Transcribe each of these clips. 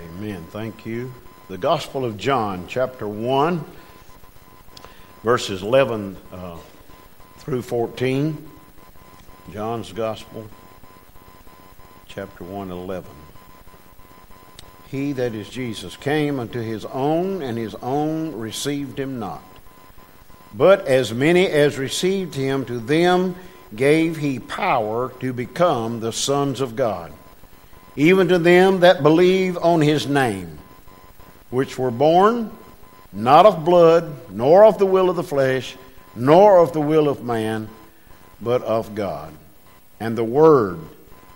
Amen. Thank you. The Gospel of John, chapter 1, verses 11 through 14. John's Gospel, chapter 1, 11. He, that is Jesus, came unto his own, and his own received him not. But as many as received him, to them gave he power to become the sons of God, even to them that believe on his name, which were born not of blood, nor of the will of the flesh, nor of the will of man, but of God. And the Word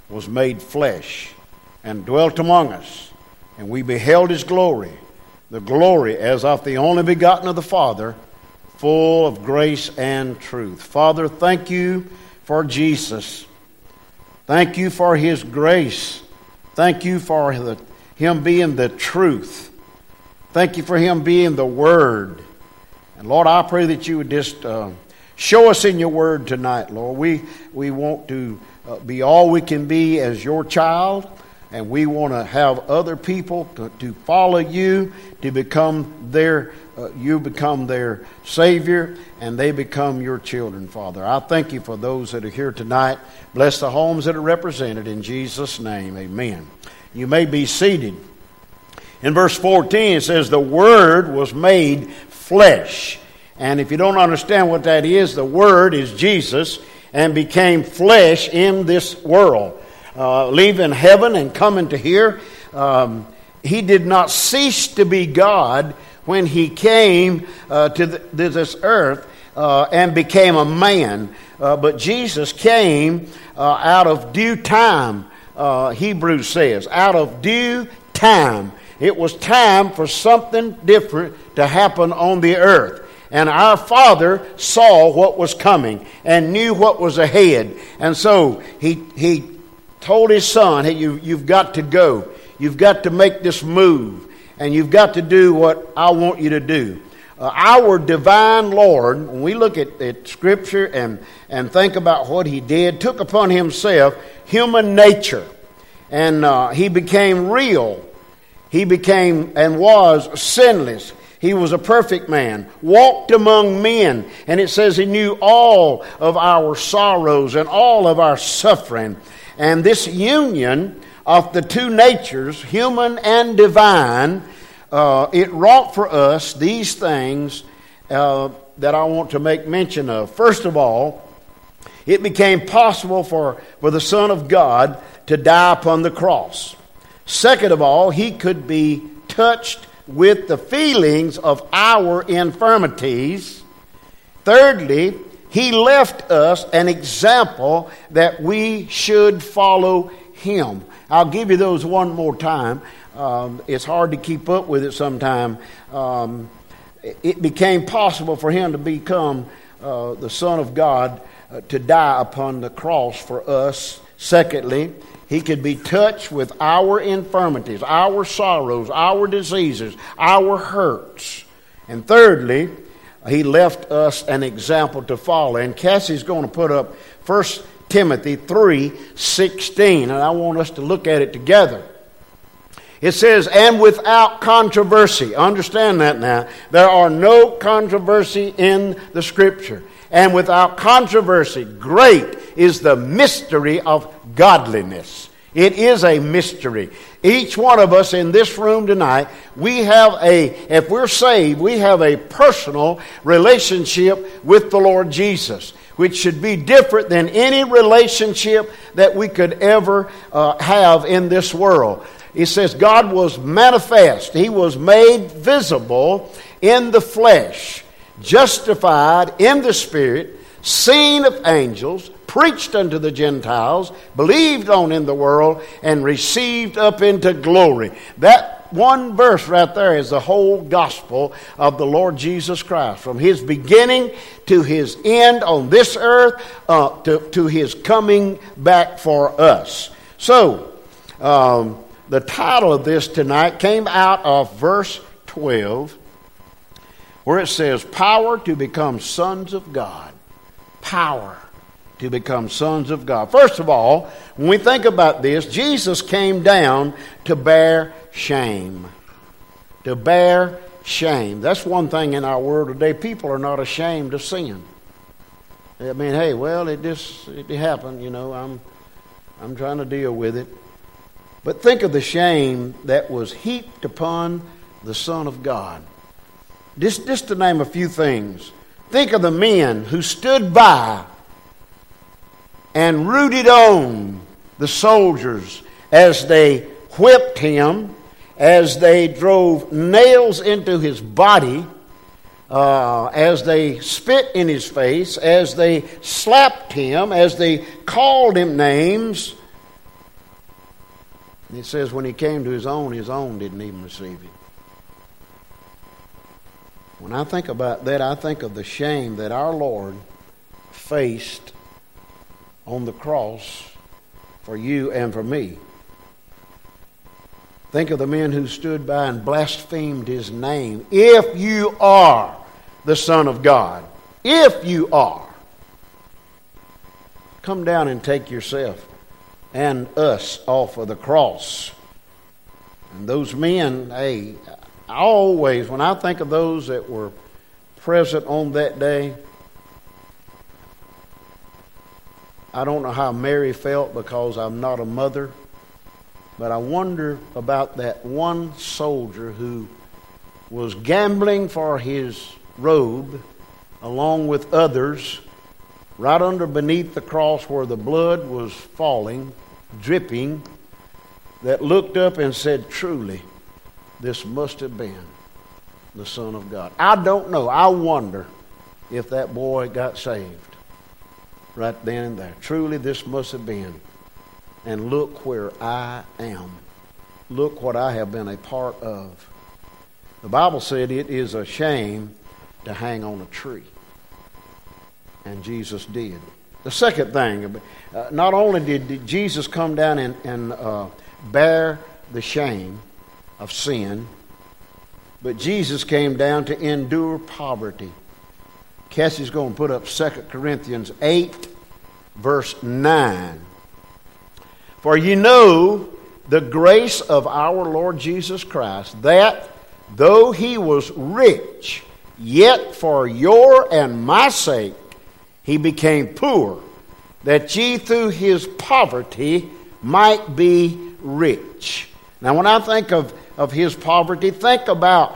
was made flesh and dwelt among us, and we beheld his glory, the glory as of the only begotten of the Father, full of grace and truth. Father, thank you for Jesus. Thank you for his grace. Thank you for him being the truth. Thank you for him being the Word. And Lord, I pray that you would just show us in your Word tonight, Lord. We want to be all we can be as your child, and we want to have other people to follow you, to become you become their Savior, and they become your children, Father. I thank you for those that are here tonight. Bless the homes that are represented in Jesus' name. Amen. You may be seated. In verse 14, it says, the Word was made flesh. And if you don't understand what that is, the Word is Jesus and became flesh in this world. Leaving heaven and coming to here, he did not cease to be God when he came to this earth and became a man. But Jesus came out of due time, Hebrews says, out of due time. It was time for something different to happen on the earth. And our Father saw what was coming and knew what was ahead. And so he told his son, hey, you've got to go. You've got to make this move. And you've got to do what I want you to do. Our divine Lord, when we look at Scripture and think about what he did, took upon himself human nature. And he became real. He became and was sinless. He was a perfect man, walked among men. And it says he knew all of our sorrows and all of our suffering. And this union of the two natures, human and divine, it wrought for us these things that I want to make mention of. First of all, it became possible for the Son of God to die upon the cross. Second of all, he could be touched with the feelings of our infirmities. Thirdly, he left us an example that we should follow him. I'll give you those one more time. It's hard to keep up with it sometimes. It became possible for him to become the Son of God, to die upon the cross for us. Secondly, he could be touched with our infirmities, our sorrows, our diseases, our hurts. And thirdly, he left us an example to follow. And Cassie's going to put up 1 Timothy 3:16, and I want us to look at it together. It says, and without controversy. Understand that now. There are no controversy in the Scripture. And without controversy, great is the mystery of godliness. It is a mystery. Each one of us in this room tonight, if we're saved, we have a personal relationship with the Lord Jesus, which should be different than any relationship that we could ever have in this world. It says God was manifest. He was made visible in the flesh, justified in the Spirit, seen of angels, preached unto the Gentiles, believed on in the world, and received up into glory. That one verse right there is the whole gospel of the Lord Jesus Christ, from his beginning to his end on this earth, to his coming back for us. So, the title of this tonight came out of verse 12, where it says, power to become sons of God. Power to become sons of God. First of all, when we think about this, Jesus came down to bear shame. To bear shame. That's one thing in our world today. People are not ashamed of sin. I mean, hey, well, it happened, you know, I'm trying to deal with it. But think of the shame that was heaped upon the Son of God. Just to name a few things. Think of the men who stood by and rooted on the soldiers as they whipped him, as they drove nails into his body, as they spit in his face, as they slapped him, as they called him names. And it says when he came to his own didn't even receive him. When I think about that, I think of the shame that our Lord faced on the cross for you and for me. Think of the men who stood by and blasphemed his name. If you are the Son of God, if you are, come down and take yourself and us off of the cross. And those men, hey, I always, when I think of those that were present on that day, I don't know how Mary felt because I'm not a mother, but I wonder about that one soldier who was gambling for his robe along with others right beneath the cross where the blood was falling, dripping, that looked up and said, "Truly, this must have been the Son of God." I don't know. I wonder if that boy got saved right then and there. Truly, this must have been. And look where I am. Look what I have been a part of. The Bible said it is a shame to hang on a tree. And Jesus did. The second thing, not only did Jesus come down and bear the shame of sin, but Jesus came down to endure poverty. Cassie's going to put up 2 Corinthians 8, verse 9. For you know the grace of our Lord Jesus Christ, that though he was rich, yet for your and my sake he became poor, that ye through his poverty might be rich. Now when I think of his poverty, think about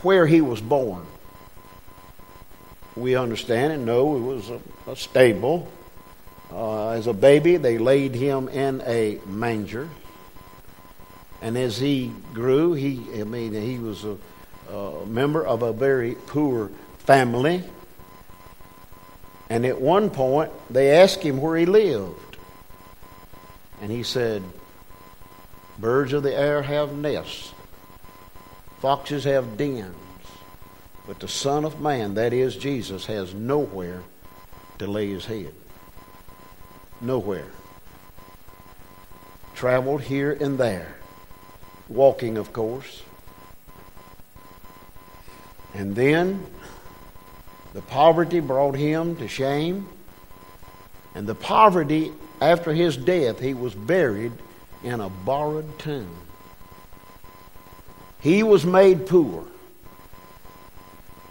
where he was born. We understand and know it was a stable. As a baby, they laid him in a manger. And as he grew, he was a member of a very poor family. And at one point, they asked him where he lived. And he said, "Birds of the air have nests, foxes have dens, but the Son of Man," that is Jesus, "has nowhere to lay his head." Nowhere. Traveled here and there. Walking, of course. And then the poverty brought him to shame. And the poverty, after his death, he was buried in a borrowed tomb. He was made poor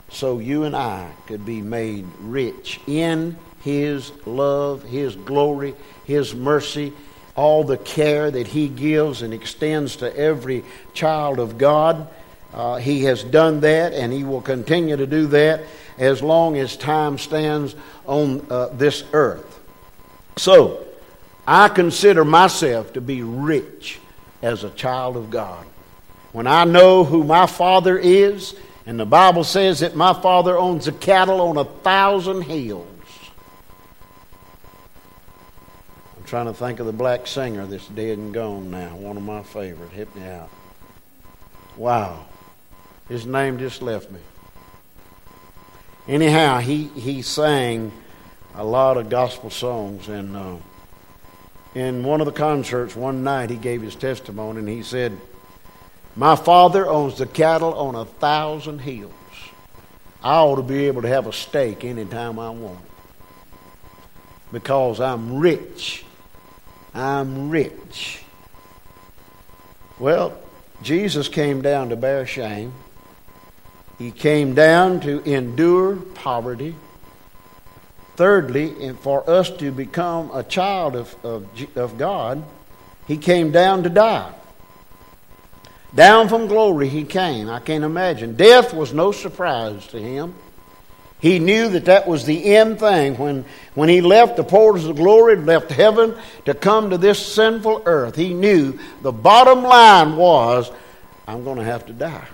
so you and I could be made rich in his love, his glory, his mercy, all the care that he gives and extends to every child of God. He has done that, and he will continue to do that as long as time stands on this earth. So, I consider myself to be rich as a child of God. When I know who my Father is, and the Bible says that my Father owns the cattle on 1,000 hills. I'm trying to think of the black singer that's dead and gone now. One of my favorite. Hit me out. Wow. His name just left me. Anyhow, he sang a lot of gospel songs. And in one of the concerts one night, he gave his testimony and he said, "My Father owns the cattle on 1,000 hills. I ought to be able to have a steak anytime I want it." because I'm rich. I'm rich. Well, Jesus came down to bear shame. He came down to endure poverty. Thirdly, and for us to become a child of God, he came down to die. Down from glory he came. I can't imagine. Death was no surprise to him. He knew that that was the end thing. When he left the portals of glory, left heaven to come to this sinful earth, he knew the bottom line was, I'm going to have to die.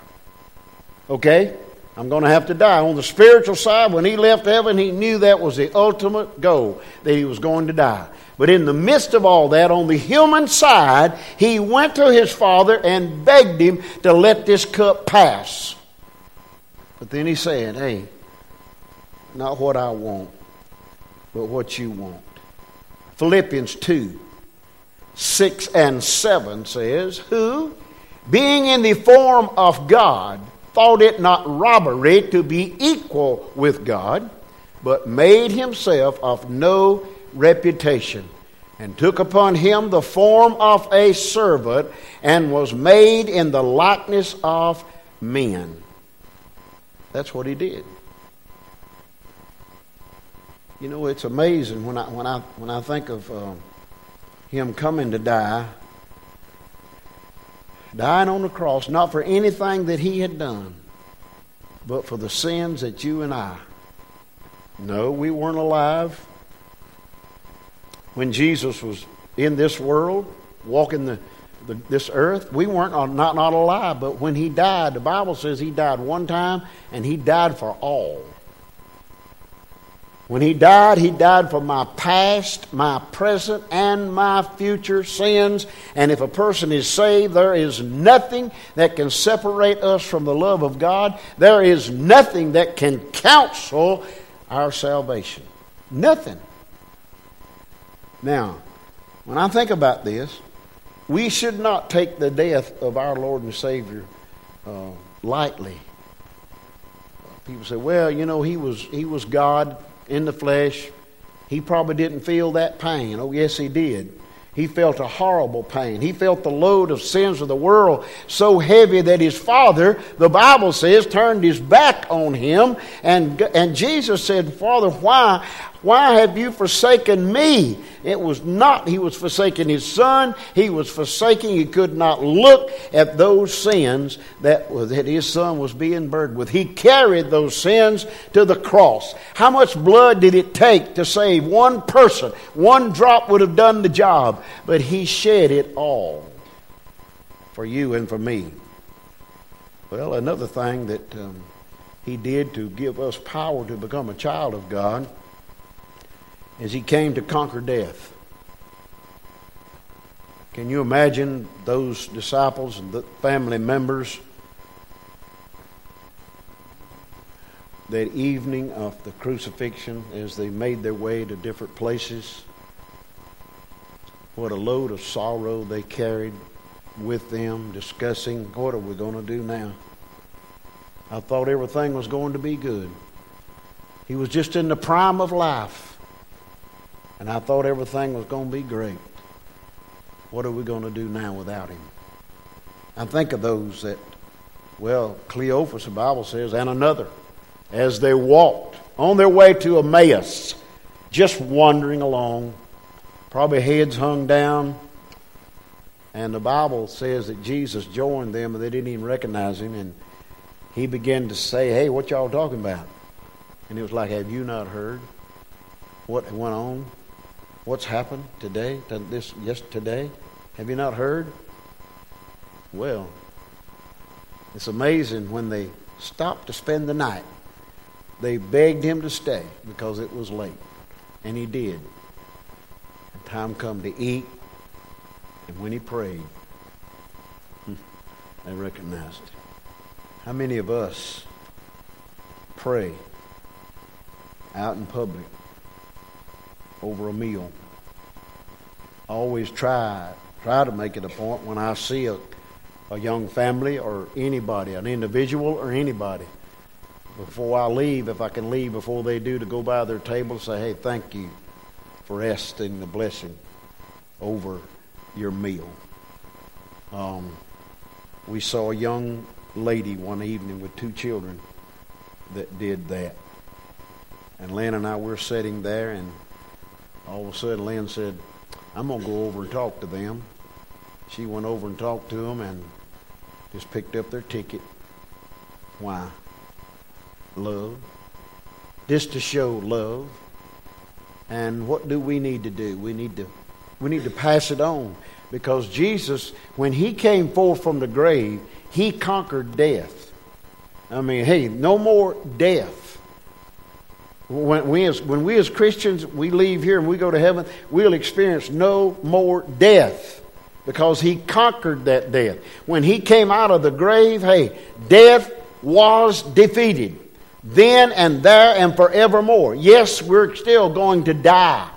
Okay? I'm going to have to die. On the spiritual side, when he left heaven, he knew that was the ultimate goal, that he was going to die. But in the midst of all that, on the human side, he went to his father and begged him to let this cup pass. But then he said, hey, not what I want, but what you want. Philippians 2:6-7 says, who, being in the form of God, thought it not robbery to be equal with God, but made himself of no reputation, and took upon him the form of a servant, and was made in the likeness of men. That's what he did. You know, it's amazing when I think of him coming to die. Dying on the cross, not for anything that he had done, but for the sins that you and I. No, we weren't alive when Jesus was in this world, walking this earth. We weren't not alive, but when he died, the Bible says he died one time, and he died for all. When he died for my past, my present, and my future sins. And if a person is saved, there is nothing that can separate us from the love of God. There is nothing that can counsel our salvation. Nothing. Now, when I think about this, we should not take the death of our Lord and Savior lightly. People say, well, you know, he was God in the flesh. He probably didn't feel that pain. Oh, yes, he did. He felt a horrible pain. He felt the load of sins of the world so heavy that his father, the Bible says, turned his back on him. And Jesus said, Father, why have you forsaken me? It was not, he was forsaking his son. He was forsaking, he could not look at those sins that his son was being burdened with. He carried those sins to the cross. How much blood did it take to save one person? One drop would have done the job, but he shed it all for you and for me. Well, another thing that he did to give us power to become a child of God as he came to conquer death. Can you imagine those disciples and the family members that evening of the crucifixion as they made their way to different places? What a load of sorrow they carried with them, discussing, what are we going to do now? I thought everything was going to be good. He was just in the prime of life. And I thought everything was going to be great. What are we going to do now without him? I think of those that, well, Cleophas, the Bible says, and another, as they walked on their way to Emmaus, just wandering along, probably heads hung down. And the Bible says that Jesus joined them, and they didn't even recognize him. And he began to say, hey, what y'all talking about? And it was like, have you not heard what went on? What's happened today? Today? Have you not heard? Well, it's amazing when they stopped to spend the night. They begged him to stay because it was late. And he did. And time come to eat. And when he prayed, they recognized him. How many of us pray out in public over a meal? I always try to make it a point when I see a young family or anybody, an individual or anybody, before I leave, if I can leave before they do, to go by their table and say, hey, thank you rest in the blessing over your meal. We saw a young lady one evening with two children that did that. And Lynn and I were sitting there, and all of a sudden Lynn said, I'm going to go over and talk to them. She went over and talked to them and just picked up their ticket. Why? Love. Just to show love. And what do we need to do? We need to pass it on. Because Jesus, when he came forth from the grave, he conquered death. I mean, hey, no more death. When we as Christians, we leave here and we go to heaven, we'll experience no more death. Because he conquered that death. When he came out of the grave, hey, death was defeated. Then and there and forevermore. Yes, we're still going to die.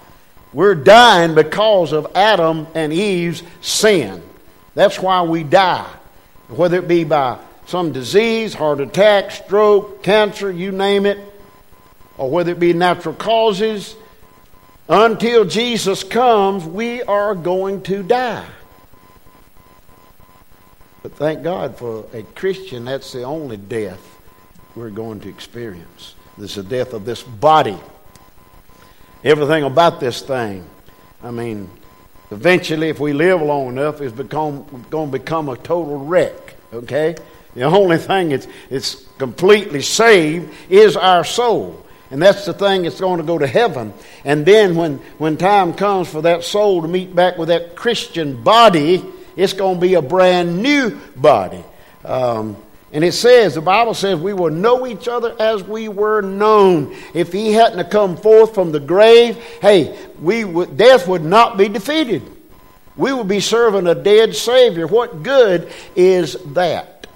We're dying because of Adam and Eve's sin. That's why we die. Whether it be by some disease, heart attack, stroke, cancer, you name it. Or whether it be natural causes. Until Jesus comes, we are going to die. But thank God for a Christian, that's the only death we're going to experience. This is the death of this body. Everything about this thing, I mean, eventually if we live long enough, it's going to become a total wreck, okay? The only thing it's completely saved is our soul. And that's the thing that's going to go to heaven. And then when time comes for that soul to meet back with that Christian body, it's going to be a brand new body. And it says, the Bible says, we will know each other as we were known. If he hadn't have come forth from the grave, hey, death would not be defeated. We would be serving a dead Savior. What good is that?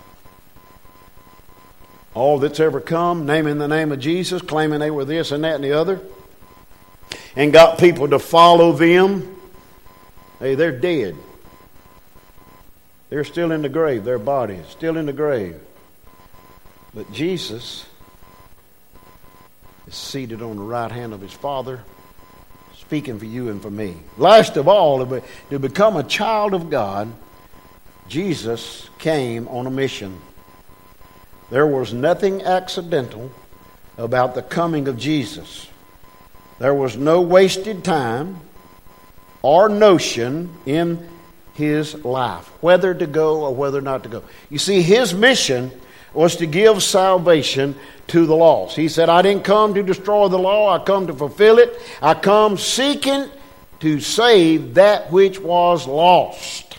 All that's ever come, naming the name of Jesus, claiming they were this and that and the other, and got people to follow them, hey, they're dead. They're still in the grave, their body is still in the grave. But Jesus is seated on the right hand of his Father, speaking for you and for me. Last of all, to become a child of God, Jesus came on a mission. There was nothing accidental about the coming of Jesus. There was no wasted time or notion in his life, whether to go or whether not to go. You see, his mission was to give salvation to the lost. He said, I didn't come to destroy the law, I come to fulfill it. I come seeking to save that which was lost.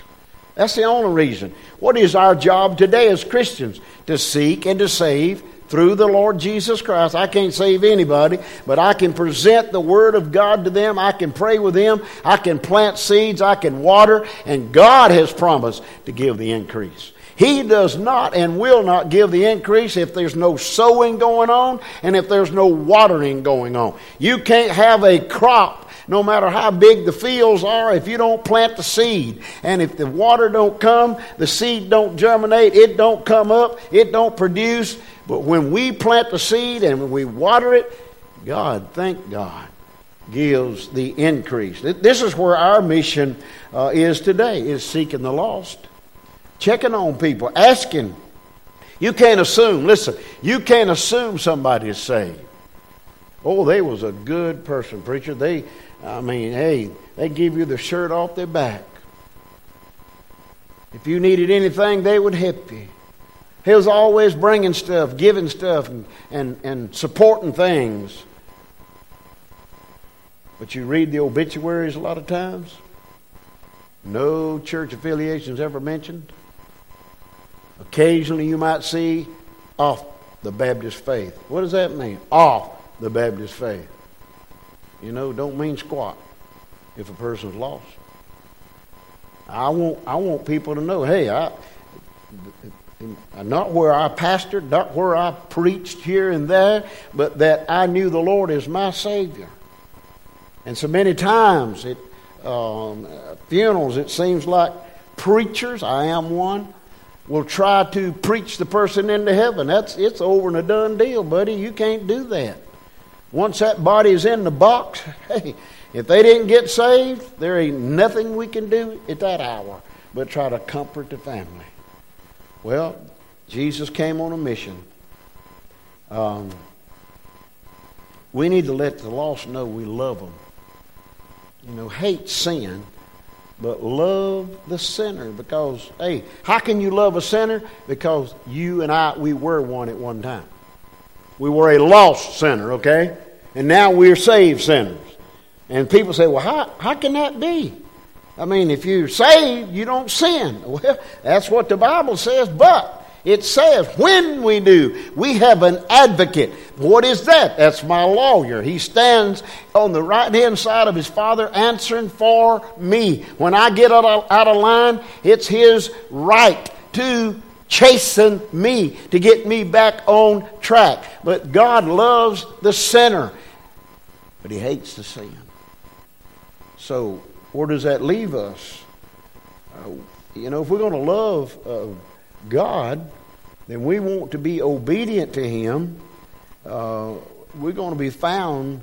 That's the only reason. What is our job today as Christians? To seek and to save through the Lord Jesus Christ. I can't save anybody, but I can present the Word of God to them. I can pray with them. I can plant seeds. I can water. And God has promised to give the increase. He does not and will not give the increase if there's no sowing going on and if there's no watering going on. You can't have a crop, no matter how big the fields are, if you don't plant the seed. And if the water don't come, the seed don't germinate, it don't come up, it don't produce. But when we plant the seed and when we water it, God, thank God, gives the increase. This is where our mission is today, is seeking the lost. Checking on people, asking. You can't assume, listen, you can't assume somebody is saved. Oh, they was a good person, preacher. They give you the shirt off their back. If you needed anything, they would help you. He was always bringing stuff, giving stuff, and supporting things. But you read the obituaries a lot of times. No church affiliations ever mentioned. Occasionally you might see off the Baptist faith. What does that mean? Off the Baptist faith. You know, don't mean squat if a person's lost. I want people to know, hey, not where I pastored, not where I preached here and there, but that I knew the Lord as my Savior. And so many times at funerals, it seems like preachers, I am one, will try to preach the person into heaven. It's over and a done deal, buddy. You can't do that. Once that body's in the box, hey, if they didn't get saved, there ain't nothing we can do at that hour but try to comfort the family. Well, Jesus came on a mission. We need to let the lost know we love them. You know, hate sin, but love the sinner because, hey, how can you love a sinner? Because you and I, we were one at one time. We were a lost sinner, okay? And now we're saved sinners. And people say, well, how can that be? I mean, if you're saved, you don't sin. Well, that's what the Bible says, but it says when we do, we have an advocate. What is that? That's my lawyer. He stands on the right-hand side of his Father answering for me. When I get out of line, it's his right to chasing me to get me back on track. But God loves the sinner, but he hates the sin. So where does that leave us? You know, if we're going to love God, then we want to be obedient to him. We're going to be found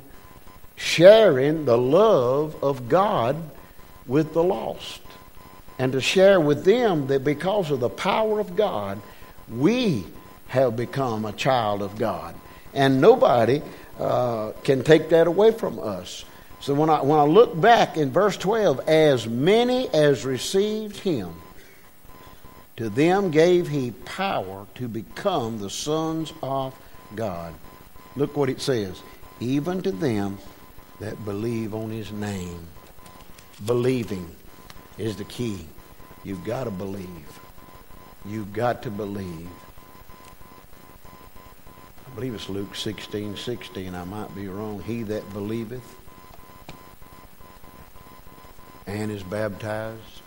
sharing the love of God with the lost, and to share with them that because of the power of God, we have become a child of God. And nobody can take that away from us. So when I look back in verse 12, as many as received him, to them gave he power to become the sons of God. Look what it says. Even to them that believe on his name. Believing is the key. You've got to believe. You've got to believe. I believe it's Luke 16:16. I might be wrong. He that believeth and is baptized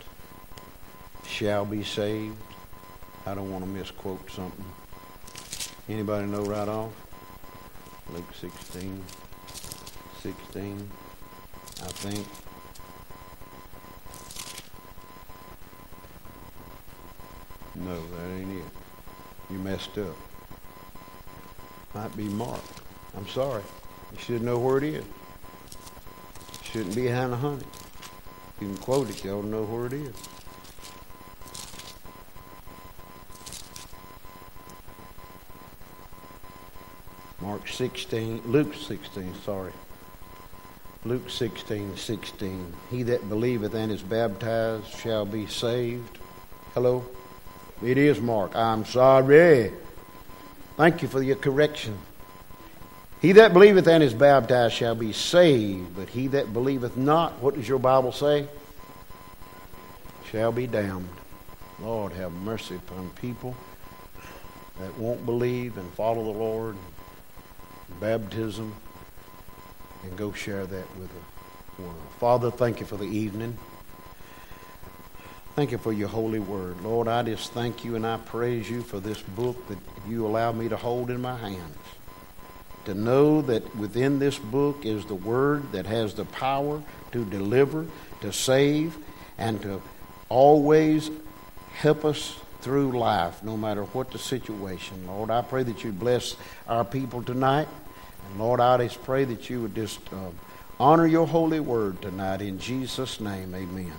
shall be saved. I don't want to misquote something. Anybody know right off? Luke 16:16, I think. No, that ain't it. You messed up. Might be Mark. I'm sorry. You should know where it is. Shouldn't be behind the honey. You can quote it. You ought to know where it is. Luke 16:16. He that believeth and is baptized shall be saved. Hello? It is Mark. I'm sorry. Thank you for your correction. He that believeth and is baptized shall be saved, but he that believeth not, what does your Bible say? Shall be damned. Lord, have mercy upon people that won't believe and follow the Lord, baptism, and go share that with the world. Father, thank you for the evening. Thank you for your holy word. Lord, I just thank you and I praise you for this book that you allow me to hold in my hands. To know that within this book is the word that has the power to deliver, to save, and to always help us through life, no matter what the situation. Lord, I pray that you bless our people tonight. And Lord, I just pray that you would just honor your holy word tonight. In Jesus' name, amen.